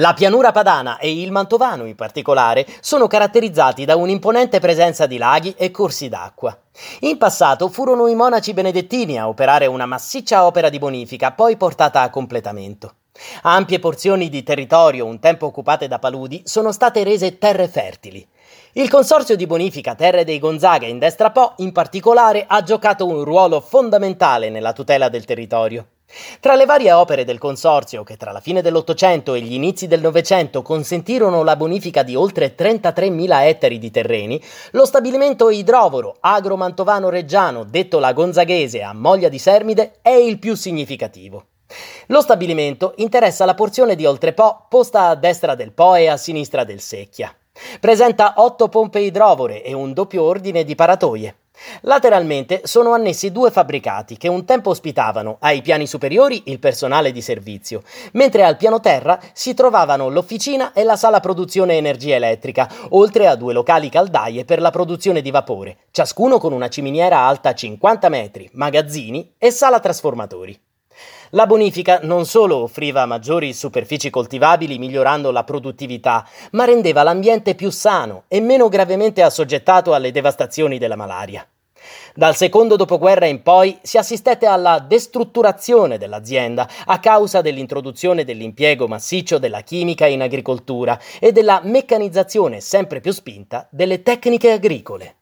La pianura padana e il mantovano in particolare sono caratterizzati da un'imponente presenza di laghi e corsi d'acqua. In passato furono i monaci benedettini a operare una massiccia opera di bonifica poi portata a completamento. Ampie porzioni di territorio un tempo occupate da paludi sono state rese terre fertili. Il Consorzio di Bonifica Terre dei Gonzaga in Destra Po in particolare ha giocato un ruolo fondamentale nella tutela del territorio. Tra le varie opere del Consorzio, che tra la fine dell'Ottocento e gli inizi del Novecento consentirono la bonifica di oltre 33.000 ettari di terreni, lo stabilimento idrovoro Agro Mantovano Reggiano, detto la Gonzaghese, a Moglia di Sermide, è il più significativo. Lo stabilimento interessa la porzione di Oltrepo, posta a destra del Po e a sinistra del Secchia. Presenta 8 pompe idrovore e un doppio ordine di paratoie. Lateralmente sono annessi 2 fabbricati che un tempo ospitavano ai piani superiori il personale di servizio, mentre al piano terra si trovavano l'officina e la sala produzione energia elettrica, oltre a 2 locali caldaie per la produzione di vapore, ciascuno con una ciminiera alta 50 metri, magazzini e sala trasformatori. La bonifica non solo offriva maggiori superfici coltivabili migliorando la produttività, ma rendeva l'ambiente più sano e meno gravemente assoggettato alle devastazioni della malaria. Dal secondo dopoguerra in poi si assistette alla destrutturazione dell'azienda a causa dell'introduzione dell'impiego massiccio della chimica in agricoltura e della meccanizzazione sempre più spinta delle tecniche agricole.